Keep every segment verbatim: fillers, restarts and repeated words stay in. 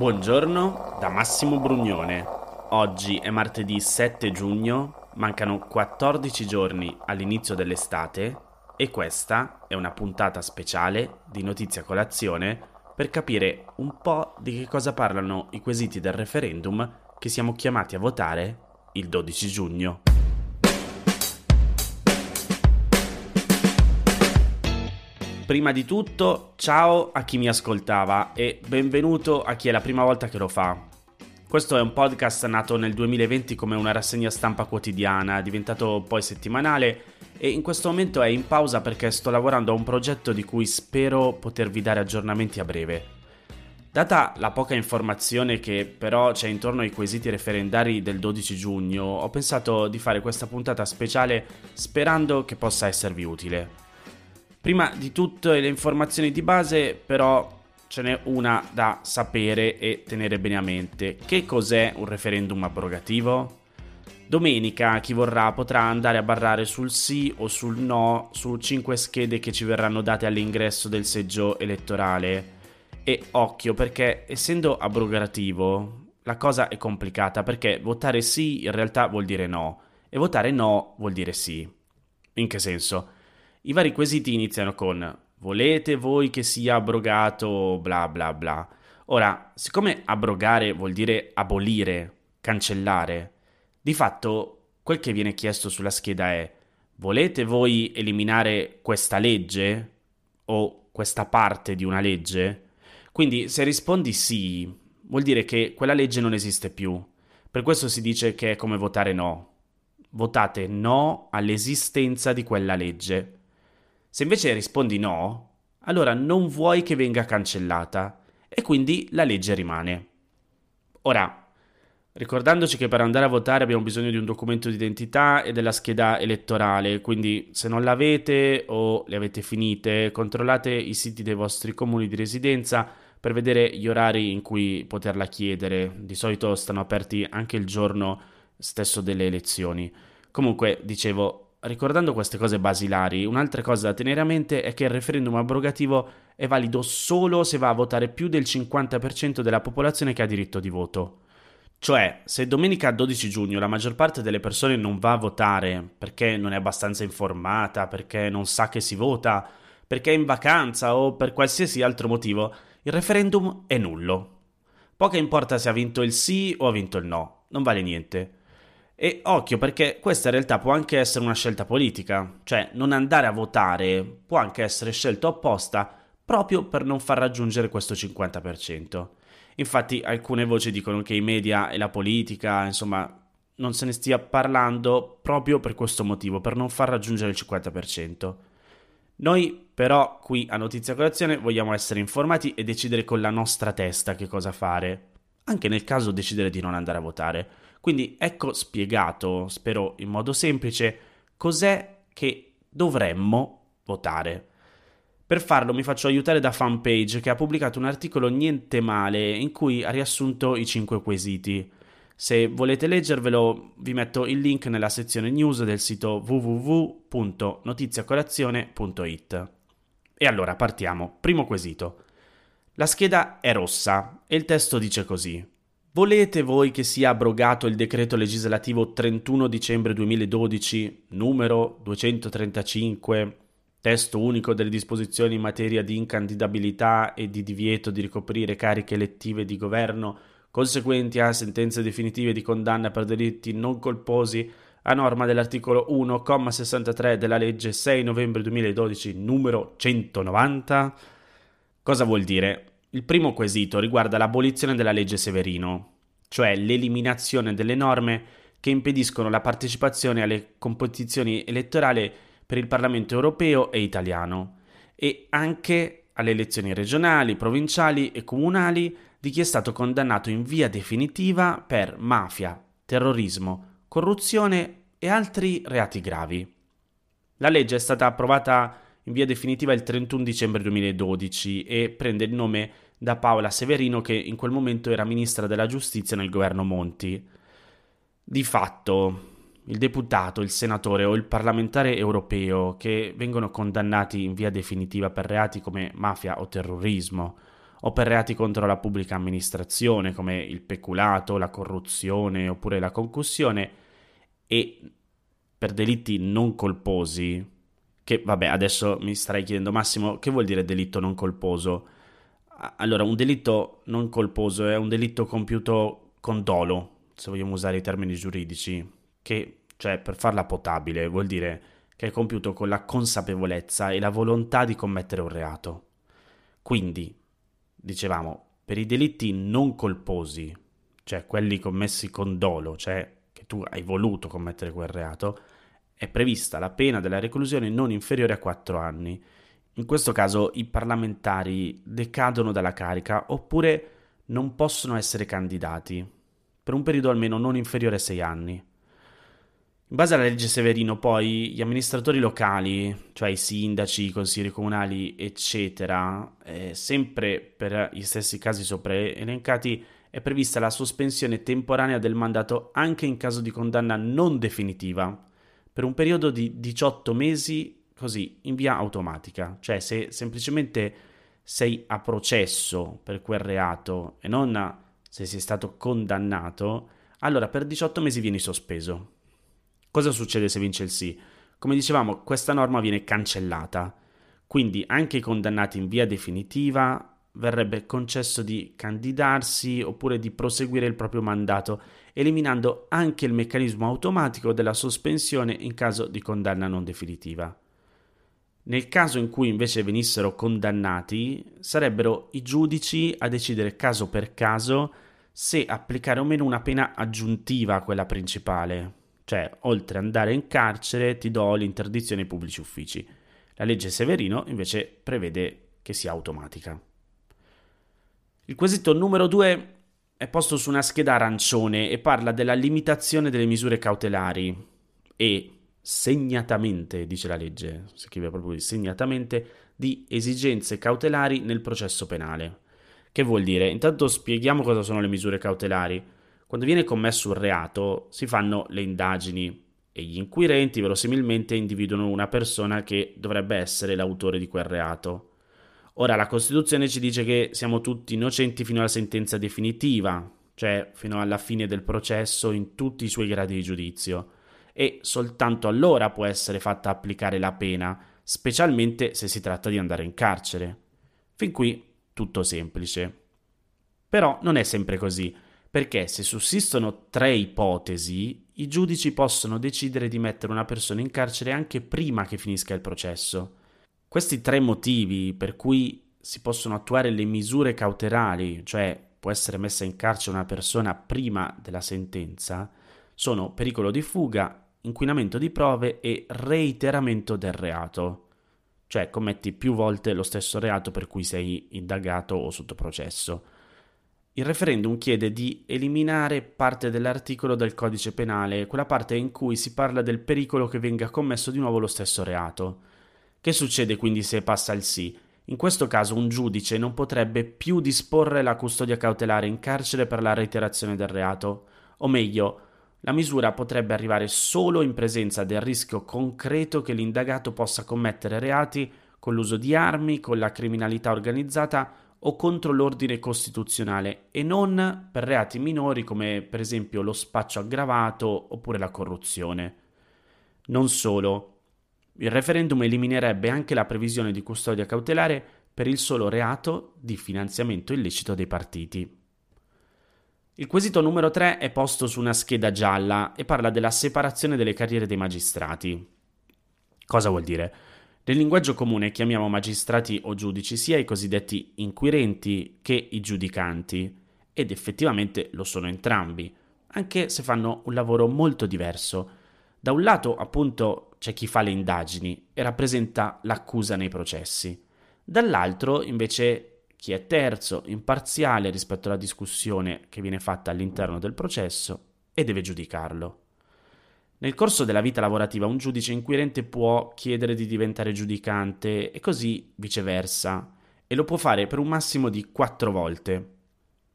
Buongiorno da Massimo Brugnone. Oggi è martedì sette giugno, mancano quattordici giorni all'inizio dell'estate e questa è una puntata speciale di Notizie a Colazione per capire un po' di che cosa parlano i quesiti del referendum che siamo chiamati a votare il dodici giugno. Prima di tutto, ciao a chi mi ascoltava e benvenuto a chi è la prima volta che lo fa. Questo è un podcast nato nel duemilaventi come una rassegna stampa quotidiana, diventato poi settimanale e in questo momento è in pausa perché sto lavorando a un progetto di cui spero potervi dare aggiornamenti a breve. Data la poca informazione che però c'è intorno ai quesiti referendari del dodici giugno, ho pensato di fare questa puntata speciale sperando che possa esservi utile. Prima di tutte le informazioni di base, però, ce n'è una da sapere e tenere bene a mente. Che cos'è un referendum abrogativo? Domenica chi vorrà potrà andare a barrare sul sì o sul no su cinque schede che ci verranno date all'ingresso del seggio elettorale. E occhio, perché essendo abrogativo la cosa è complicata, perché votare sì in realtà vuol dire no e votare no vuol dire sì. In che senso? I vari quesiti iniziano con volete voi che sia abrogato bla bla bla. Ora, siccome abrogare vuol dire abolire, cancellare, di fatto quel che viene chiesto sulla scheda è volete voi eliminare questa legge o questa parte di una legge? Quindi se rispondi sì, vuol dire che quella legge non esiste più. Per questo si dice che è come votare no. Votate no all'esistenza di quella legge. Se invece rispondi no, allora non vuoi che venga cancellata e quindi la legge rimane. Ora, ricordandoci che per andare a votare abbiamo bisogno di un documento d'identità e della scheda elettorale, quindi se non l'avete o le avete finite, controllate i siti dei vostri comuni di residenza per vedere gli orari in cui poterla chiedere. Di solito stanno aperti anche il giorno stesso delle elezioni. Comunque, dicevo, ricordando queste cose basilari, un'altra cosa da tenere a mente è che il referendum abrogativo è valido solo se va a votare più del cinquanta per cento della popolazione che ha diritto di voto. Cioè, se domenica dodici giugno la maggior parte delle persone non va a votare perché non è abbastanza informata, perché non sa che si vota, perché è in vacanza o per qualsiasi altro motivo, il referendum è nullo. Poco importa se ha vinto il sì o ha vinto il no, non vale niente. E occhio, perché questa in realtà può anche essere una scelta politica, cioè non andare a votare può anche essere scelta opposta proprio per non far raggiungere questo cinquanta per cento. Infatti alcune voci dicono che i media e la politica, insomma, non se ne stia parlando proprio per questo motivo, per non far raggiungere il cinquanta per cento. Noi però qui a Notizia Colazione vogliamo essere informati e decidere con la nostra testa che cosa fare, anche nel caso decidere di non andare a votare. Quindi ecco spiegato, spero in modo semplice, cos'è che dovremmo votare. Per farlo mi faccio aiutare da Fanpage, che ha pubblicato un articolo niente male in cui ha riassunto i cinque quesiti. Se volete leggervelo vi metto il link nella sezione news del sito w w w punto notizia colazione punto i t. E allora partiamo. Primo quesito. La scheda è rossa e il testo dice così. Volete voi che sia abrogato il decreto legislativo trentuno dicembre duemiladodici, numero duecentotrentacinque, testo unico delle disposizioni in materia di incandidabilità e di divieto di ricoprire cariche elettive di governo conseguenti a sentenze definitive di condanna per delitti non colposi a norma dell'articolo uno, comma sessantatré della legge sei novembre duemiladodici, numero centonovanta? Cosa vuol dire? Il primo quesito riguarda l'abolizione della legge Severino, cioè l'eliminazione delle norme che impediscono la partecipazione alle competizioni elettorali per il Parlamento europeo e italiano e anche alle elezioni regionali, provinciali e comunali di chi è stato condannato in via definitiva per mafia, terrorismo, corruzione e altri reati gravi. La legge è stata approvata in via definitiva il trentuno dicembre duemiladodici e prende il nome da Paola Severino, che in quel momento era ministra della giustizia nel governo Monti. Di fatto, il deputato, il senatore o il parlamentare europeo che vengono condannati in via definitiva per reati come mafia o terrorismo o per reati contro la pubblica amministrazione come il peculato, la corruzione oppure la concussione, e per delitti non colposi, che vabbè, adesso mi starei chiedendo: Massimo, che vuol dire delitto non colposo? Allora, un delitto non colposo è un delitto compiuto con dolo, se vogliamo usare i termini giuridici, che, cioè, per farla potabile, vuol dire che è compiuto con la consapevolezza e la volontà di commettere un reato. Quindi, dicevamo, per i delitti non colposi, cioè quelli commessi con dolo, cioè che tu hai voluto commettere quel reato, è prevista la pena della reclusione non inferiore a quattro anni. In questo caso i parlamentari decadono dalla carica oppure non possono essere candidati per un periodo almeno non inferiore a sei anni. In base alla legge Severino, poi, gli amministratori locali, cioè i sindaci, i consiglieri comunali, eccetera, eh, sempre per gli stessi casi sopra elencati, è prevista la sospensione temporanea del mandato anche in caso di condanna non definitiva, per un periodo di diciotto mesi, così, in via automatica. Cioè, se semplicemente sei a processo per quel reato e non se sei stato condannato, allora per diciotto mesi vieni sospeso. Cosa succede se vince il sì? Come dicevamo, questa norma viene cancellata, quindi anche ai condannati in via definitiva verrebbe concesso di candidarsi oppure di proseguire il proprio mandato, eliminando anche il meccanismo automatico della sospensione in caso di condanna non definitiva. Nel caso in cui invece venissero condannati, sarebbero i giudici a decidere caso per caso se applicare o meno una pena aggiuntiva a quella principale. Cioè, oltre ad andare in carcere, ti do l'interdizione ai pubblici uffici. La legge Severino, invece, prevede che sia automatica. Il quesito numero due è posto su una scheda arancione e parla della limitazione delle misure cautelari e, segnatamente, dice la legge, si scrive proprio segnatamente, di esigenze cautelari nel processo penale. Che vuol dire? Intanto spieghiamo cosa sono le misure cautelari. Quando viene commesso un reato si fanno le indagini e gli inquirenti verosimilmente individuano una persona che dovrebbe essere l'autore di quel reato. Ora, la Costituzione ci dice che siamo tutti innocenti fino alla sentenza definitiva, cioè fino alla fine del processo in tutti i suoi gradi di giudizio, e soltanto allora può essere fatta applicare la pena, specialmente se si tratta di andare in carcere. Fin qui tutto semplice. Però non è sempre così. Perché se sussistono tre ipotesi, i giudici possono decidere di mettere una persona in carcere anche prima che finisca il processo. Questi tre motivi per cui si possono attuare le misure cautelari, cioè può essere messa in carcere una persona prima della sentenza, sono pericolo di fuga, inquinamento di prove e reiteramento del reato. Cioè commetti più volte lo stesso reato per cui sei indagato o sotto processo. Il referendum chiede di eliminare parte dell'articolo del codice penale, quella parte in cui si parla del pericolo che venga commesso di nuovo lo stesso reato. Che succede quindi se passa il sì? In questo caso un giudice non potrebbe più disporre la custodia cautelare in carcere per la reiterazione del reato, o meglio, la misura potrebbe arrivare solo in presenza del rischio concreto che l'indagato possa commettere reati con l'uso di armi, con la criminalità organizzata o contro l'ordine costituzionale, e non per reati minori come per esempio lo spaccio aggravato oppure la corruzione. Non solo, il referendum eliminerebbe anche la previsione di custodia cautelare per il solo reato di finanziamento illecito dei partiti. Il quesito numero tre è posto su una scheda gialla e parla della separazione delle carriere dei magistrati. Cosa vuol dire? Nel linguaggio comune chiamiamo magistrati o giudici sia i cosiddetti inquirenti che i giudicanti, ed effettivamente lo sono entrambi, anche se fanno un lavoro molto diverso. Da un lato, appunto, c'è chi fa le indagini e rappresenta l'accusa nei processi. Dall'altro, invece, chi è terzo, imparziale rispetto alla discussione che viene fatta all'interno del processo e deve giudicarlo. Nel corso della vita lavorativa un giudice inquirente può chiedere di diventare giudicante e così viceversa, e lo può fare per un massimo di quattro volte.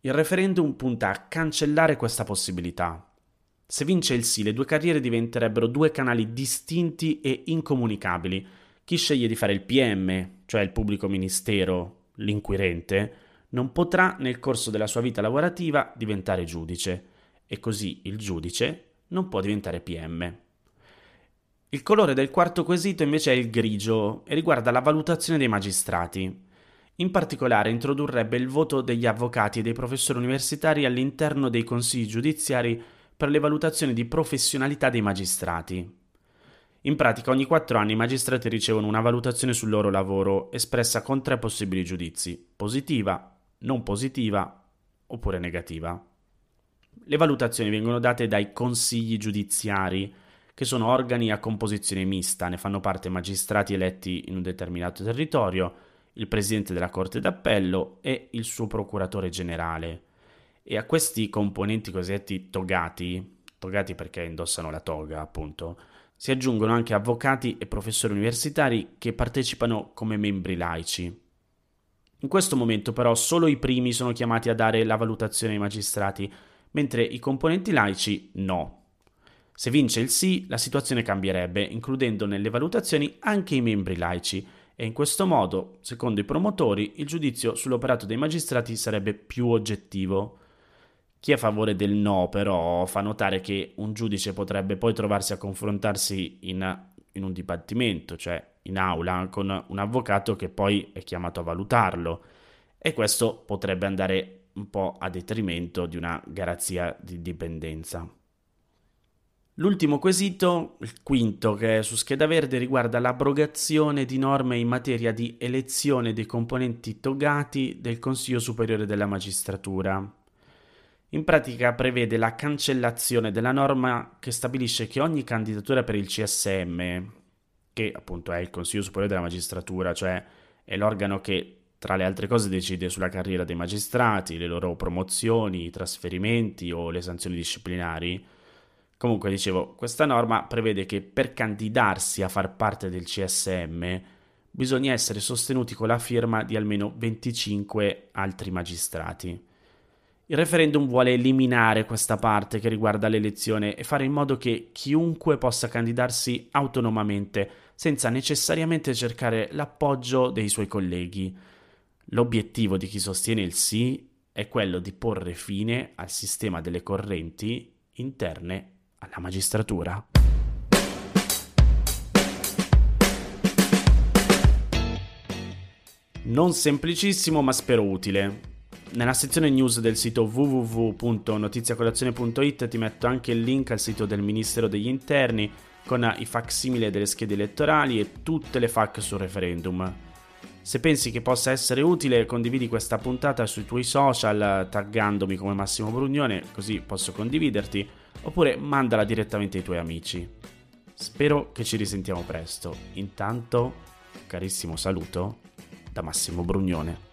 Il referendum punta a cancellare questa possibilità. Se vince il sì, le due carriere diventerebbero due canali distinti e incomunicabili. Chi sceglie di fare il P M, cioè il pubblico ministero, l'inquirente, non potrà nel corso della sua vita lavorativa diventare giudice, e così il giudice non può diventare P M. Il colore del quarto quesito invece è il grigio e riguarda la valutazione dei magistrati. In particolare introdurrebbe il voto degli avvocati e dei professori universitari all'interno dei consigli giudiziari per le valutazioni di professionalità dei magistrati. In pratica ogni quattro anni i magistrati ricevono una valutazione sul loro lavoro espressa con tre possibili giudizi: positiva, non positiva oppure negativa. Le valutazioni vengono date dai consigli giudiziari, che sono organi a composizione mista, ne fanno parte magistrati eletti in un determinato territorio, il presidente della Corte d'Appello e il suo procuratore generale. E a questi componenti cosiddetti togati, togati perché indossano la toga appunto, si aggiungono anche avvocati e professori universitari che partecipano come membri laici. In questo momento però solo i primi sono chiamati a dare la valutazione ai magistrati, mentre i componenti laici no. Se vince il sì, la situazione cambierebbe, includendo nelle valutazioni anche i membri laici, e in questo modo, secondo i promotori, il giudizio sull'operato dei magistrati sarebbe più oggettivo. Chi è a favore del no, però, fa notare che un giudice potrebbe poi trovarsi a confrontarsi in, in un dibattimento, cioè in aula, con un avvocato che poi è chiamato a valutarlo, e questo potrebbe andare un po' a detrimento di una garanzia di dipendenza. L'ultimo quesito, il quinto, che è su scheda verde, riguarda l'abrogazione di norme in materia di elezione dei componenti togati del Consiglio Superiore della Magistratura. In pratica prevede la cancellazione della norma che stabilisce che ogni candidatura per il C S M, che appunto è il Consiglio Superiore della Magistratura, cioè è l'organo che tra le altre cose decide sulla carriera dei magistrati, le loro promozioni, i trasferimenti o le sanzioni disciplinari. Comunque, dicevo, questa norma prevede che per candidarsi a far parte del C S M bisogna essere sostenuti con la firma di almeno venticinque altri magistrati. Il referendum vuole eliminare questa parte che riguarda l'elezione e fare in modo che chiunque possa candidarsi autonomamente, senza necessariamente cercare l'appoggio dei suoi colleghi. L'obiettivo di chi sostiene il sì è quello di porre fine al sistema delle correnti interne alla magistratura. Non semplicissimo, ma spero utile. Nella sezione news del sito w w w punto notizia colazione punto i t ti metto anche il link al sito del Ministero degli Interni con i facsimile delle schede elettorali e tutte le F A Q sul referendum. Se pensi che possa essere utile, condividi questa puntata sui tuoi social taggandomi come Massimo Brugnone, così posso condividerti, oppure mandala direttamente ai tuoi amici. Spero che ci risentiamo presto. Intanto, carissimo saluto da Massimo Brugnone.